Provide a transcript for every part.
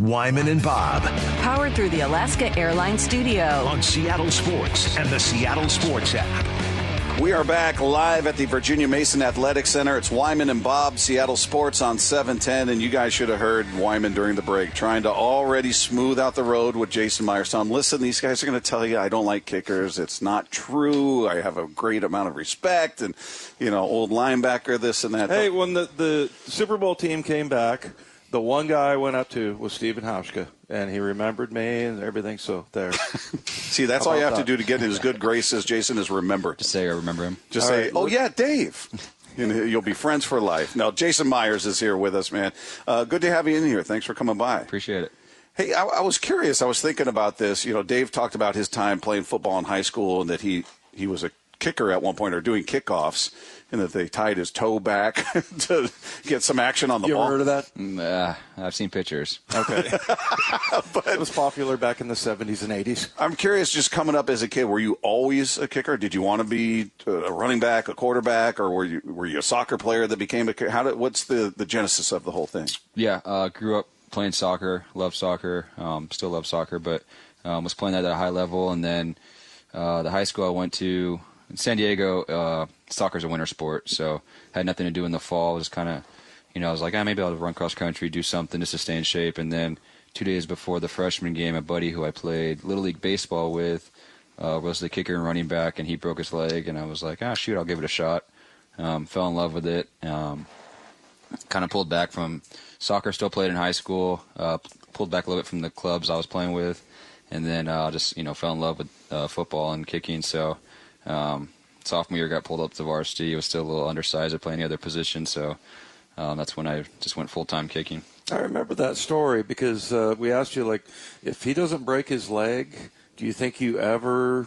Wyman and Bob. Powered through the Alaska Airlines Studio. On Seattle Sports and the Seattle Sports app. We are back live at the Virginia Mason Athletic Center. It's Wyman and Bob, Seattle Sports on 710. And you guys should have heard Wyman during the break trying to already smooth out the road with Jason Myers. Tom, listen, these guys are going to tell you I don't like kickers. It's not true. I have a great amount of respect and, you know, old linebacker, this and that. Hey, when the Super Bowl team came back, the one guy I went up to was Stephen Hoshka, and he remembered me and everything, so there. See, that's all you have to do to get his good graces, Jason, is remember. Just say I remember him. Just all say, right, oh, yeah, Dave. You know, you'll be friends for life. Now, Jason Myers is here with us, man. Good to have you in here. Thanks for coming by. Appreciate it. Hey, I was curious. I was thinking about this. You know, Dave talked about his time playing football in high school and that he was a kicker at one point or doing kickoffs, and that they tied his toe back to get some action on the ball. You ever heard of that? Nah, I've seen pictures. Okay. But it was popular back in the 70s and 80s. I'm curious, just coming up as a kid, were you always a kicker? Did you want to be a running back, a quarterback, or were you a soccer player that became a kicker? What's the genesis of the whole thing? Yeah, grew up playing soccer, loved soccer, still love soccer, but was playing that at a high level, and then the high school I went to, in San Diego, soccer's a winter sport, so had nothing to do in the fall. Just kind of, you know, I was like, maybe I'll run cross country, do something just to stay in shape. And then 2 days before the freshman game, a buddy who I played Little League baseball with was the kicker and running back, and he broke his leg. And I was like, shoot, I'll give it a shot. Fell in love with it. Kind of pulled back from soccer, still played in high school, pulled back a little bit from the clubs I was playing with, and then just, you know, fell in love with football and kicking. So sophomore year got pulled up to varsity. I was still a little undersized. I played any other position, so that's when I just went full-time kicking. I remember that story because we asked you, like, if he doesn't break his leg, do you think you ever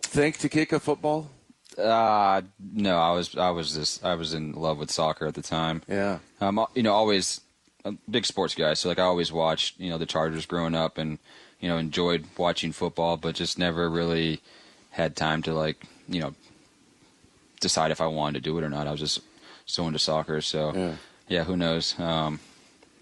think to kick a football? No, I was in love with soccer at the time. Yeah. You know, always a big sports guy, so like I always watched, you know, the Chargers growing up, and, you know, enjoyed watching football, but just never really had time to, like, you know, decide if I wanted to do it or not. I was just so into soccer. So, yeah who knows?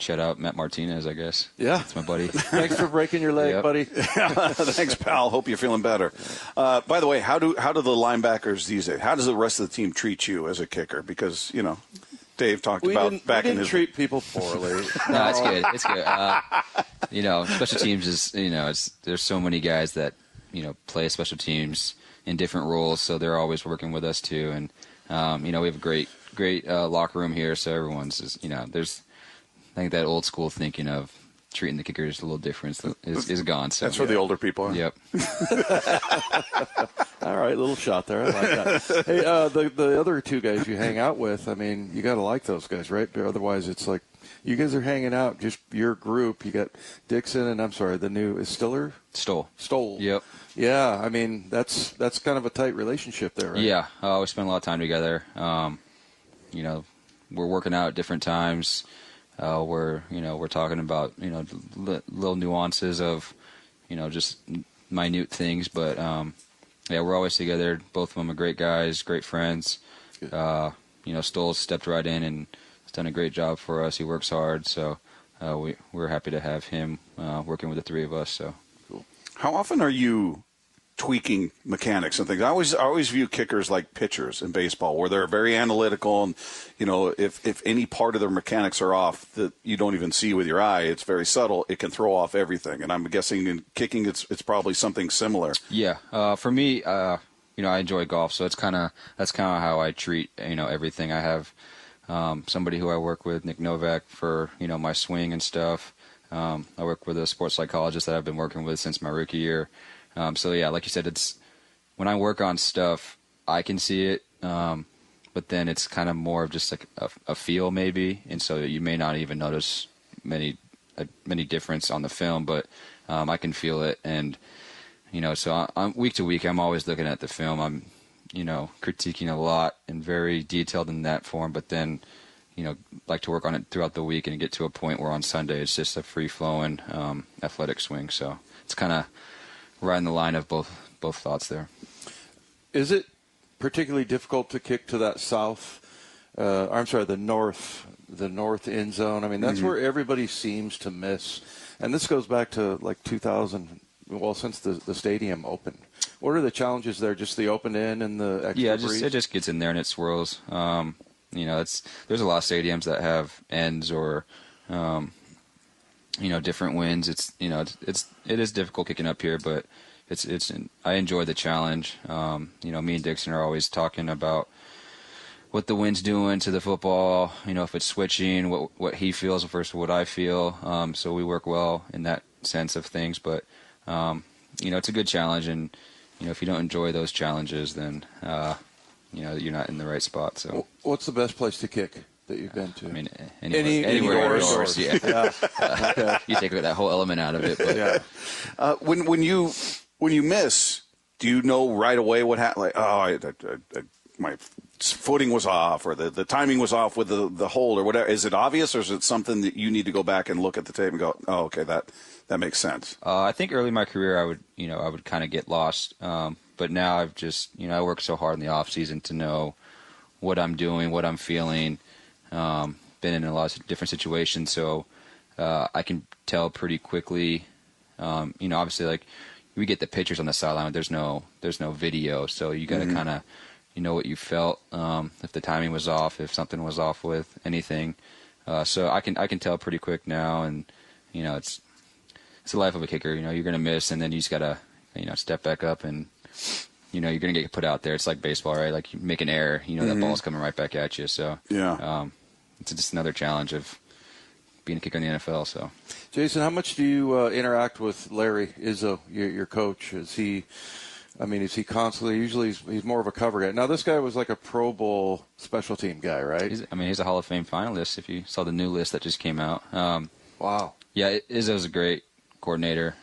Shout out Matt Martinez, I guess. Yeah. That's my buddy. Thanks for breaking your leg, buddy. Thanks, pal. Hope you're feeling better. By the way, how do the linebackers these days, how does the rest of the team treat you as a kicker? Because, you know, Dave talked about back in his... We didn't treat people poorly. No, it's good. It's good. You know, special teams is, you know, there's so many guys that, you know, play special teams in different roles, so they're always working with us too. And you know, we have a great locker room here, so everyone's just, you know, there's, I think that old school thinking of treating the kickers a little different is gone. So that's where the older people are. Yep. All right, little shot there. I like that. Hey, the other two guys you hang out with, I mean, you got to like those guys, right? Otherwise, it's like, you guys are hanging out, just your group. You got Dixon and, I'm sorry, the new, is Stiller? Stoll. Yep. Yeah, I mean, that's kind of a tight relationship there, right? Yeah, we spend a lot of time together. You know, we're working out at different times. We're talking about, you know, little nuances of, you know, just minute things. But, yeah, we're always together. Both of them are great guys, great friends. You know, Stoll stepped right in and done a great job for us. He works hard, so we're happy to have him working with the three of us. So cool. How often are you tweaking mechanics and things? I always view kickers like pitchers in baseball, where they're very analytical, and, you know, if any part of their mechanics are off that you don't even see with your eye, it's very subtle. It can throw off everything. And I'm guessing in kicking, it's probably something similar. Yeah. For me, you know, I enjoy golf, so that's kind of how I treat, you know, everything I have. Somebody who I work with, Nick Novak, for, you know, my swing and stuff. I work with a sports psychologist that I've been working with since my rookie year. So yeah, like you said, it's when I work on stuff, I can see it, but then it's kind of more of just like a feel maybe, and so you may not even notice many difference on the film, but I can feel it, and, you know, so I'm week to week, I'm always looking at the film. I'm, you know, critiquing a lot and very detailed in that form, but then, you know, like to work on it throughout the week and get to a point where on Sunday it's just a free-flowing athletic swing. So it's kind of right in the line of both thoughts there. Is it particularly difficult to kick to that south I'm sorry, the north end zone. I mean, that's where everybody seems to miss. And this goes back to like 2000, well, since the stadium opened. What are the challenges there? Just the open end and the extra breeze? It just gets in there and it swirls. You know, there's a lot of stadiums that have ends or, you know, different winds. It is difficult kicking up here, but I enjoy the challenge. You know, me and Dixon are always talking about what the wind's doing to the football, you know, if it's switching, what he feels versus what I feel. So we work well in that sense of things. But, you know, it's a good challenge. And, you know, if you don't enjoy those challenges, then, you know, you're not in the right spot. So what's the best place to kick that you've been to? I mean, anywhere indoors. Yeah. You take that whole element out of it. But. Yeah. When you miss, do you know right away what happened? Like, my footing was off, or the timing was off with the hold, or whatever. Is it obvious, or is it something that you need to go back and look at the tape and go, oh, okay, that makes sense? I think early in my career, I would kind of get lost, but now I've just, you know, I work so hard in the off season to know what I'm doing, what I'm feeling. Been in a lot of different situations, so I can tell pretty quickly. You know, obviously, like we get the pictures on the sideline, but there's no video, so you got to kind of. You know what you felt, if the timing was off, if something was off with anything. So I can tell pretty quick now, and you know it's the life of a kicker. You know you're gonna miss, and then you just gotta step back up, and you know you're gonna get put out there. It's like baseball, right? Like you make an error, you know that ball's coming right back at you. So yeah, it's just another challenge of being a kicker in the NFL. So Jason, how much do you interact with Larry Izzo, your coach? Is he constantly? Usually, he's more of a cover guy. Now, this guy was like a Pro Bowl special team guy, right? He's a Hall of Fame finalist. If you saw the new list that just came out, wow. Yeah, Izzo's a great coordinator.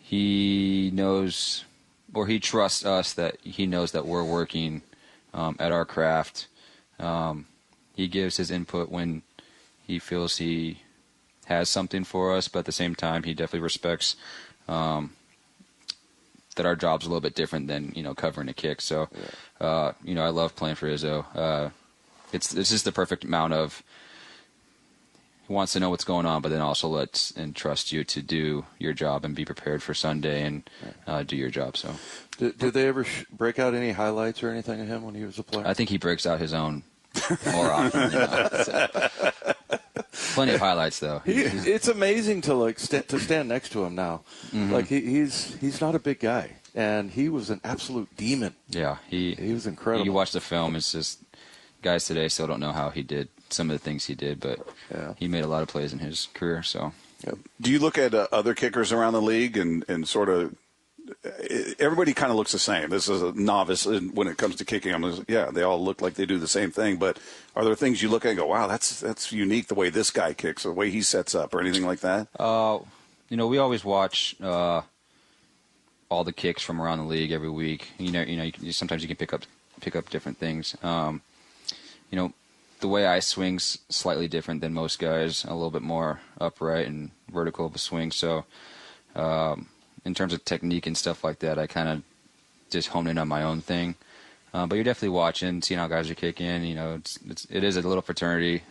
He knows, or he trusts us that he knows that we're working at our craft. He gives his input when he feels he has something for us, but at the same time, he definitely respects. That our job's a little bit different than, covering a kick. So, yeah. I love playing for Izzo. It's just the perfect amount of he wants to know what's going on, but then also lets and trust you to do your job and be prepared for Sunday and do your job. So, did they ever break out any highlights or anything of him when he was a player? I think he breaks out his own more often than not. So. Plenty of highlights, though. It's amazing to to stand next to him now. Mm-hmm. Like he's not a big guy, and he was an absolute demon. Yeah, he was incredible. You watch the film; it's just guys today still don't know how he did some of the things he did, but he made a lot of plays in his career. So, do you look at other kickers around the league and sort of? Everybody kind of looks the same. This is a novice when it comes to kicking. They all look like they do the same thing. But are there things you look at and go, wow, that's unique the way this guy kicks or the way he sets up or anything like that? We always watch all the kicks from around the league every week. Sometimes you can pick up different things. The way I swing's slightly different than most guys, a little bit more upright and vertical of a swing. So. In terms of technique and stuff like that, I kind of just honed in on my own thing. But you're definitely watching, seeing how guys are kicking. It is a little fraternity.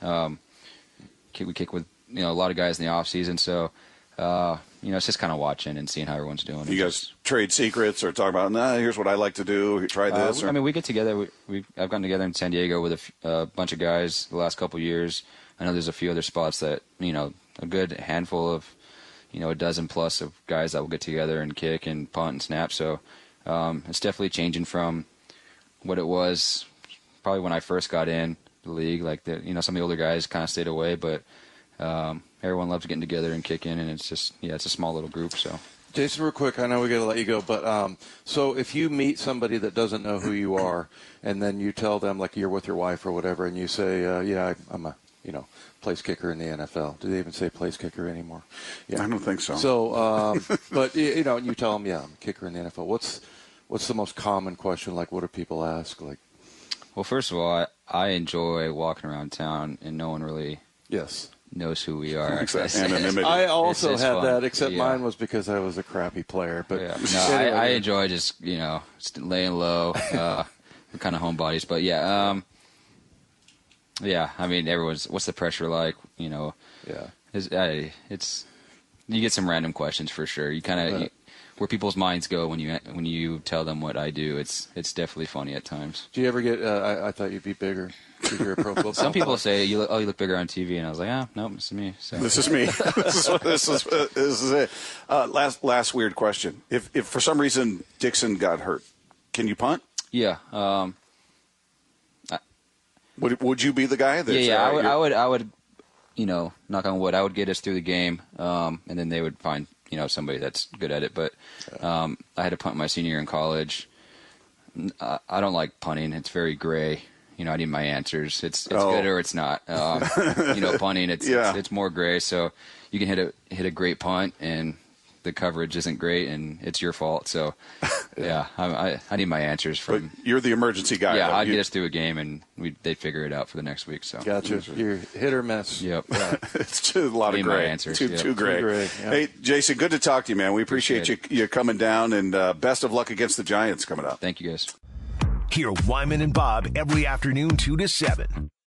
We kick with a lot of guys in the off season, so it's just kind of watching and seeing how everyone's doing. You guys trade secrets or talk about, here's what I like to do. Try this. We get together. I've gotten together in San Diego with a bunch of guys the last couple of years. I know there's a few other spots that a good handful of. A dozen plus of guys that will get together and kick and punt and snap. So it's definitely changing from what it was probably when I first got in the league. Like, some of the older guys kind of stayed away, but everyone loves getting together and kicking, and it's just, it's a small little group. So, Jason, real quick, I know we got to let you go, but so if you meet somebody that doesn't know who you are and then you tell them, like, you're with your wife or whatever, and you say, I'm a, place kicker in the NFL. Do they even say place kicker anymore? Yeah. I don't think so. So, but you tell them, I'm a kicker in the NFL. What's the most common question? Like, what do people ask? Like, well, first of all, I enjoy walking around town and no one really knows who we are. Anonymity. I also had fun. That, except mine was because I was a crappy player. But anyway. I enjoy just laying low, kind of homebodies. But Yeah, I mean, everyone's, what's the pressure like? You know, yeah, it's you get some random questions for sure. You kind of where people's minds go when you tell them what I do. It's definitely funny at times. Do you ever get? I thought you'd be bigger. Some people say you look bigger on TV, and I was like, no, this is me. So. This is me. This is it. Last weird question. If for some reason Dixon got hurt, can you punt? Yeah. Would you be the guy? That, yeah. I would. You know, knock on wood, I would get us through the game, and then they would find somebody that's good at it. But I had to punt my senior year in college. I don't like punting. It's very gray. I need my answers. It's good or it's not. Punting, it's more gray. So you can hit a great punt, and the coverage isn't great, and it's your fault. So yeah, I need my answers from. But you're the emergency guy. Yeah, I'd get us through a game, and they'd figure it out for the next week. So gotcha. You're hit or miss. Yep. Yeah. It's just a lot of gray. Answers. Too gray. Too gray. Yeah. Hey, Jason, good to talk to you, man. We appreciate you coming down, and best of luck against the Giants coming up. Thank you, guys. Hear Wyman and Bob every afternoon 2 to 7.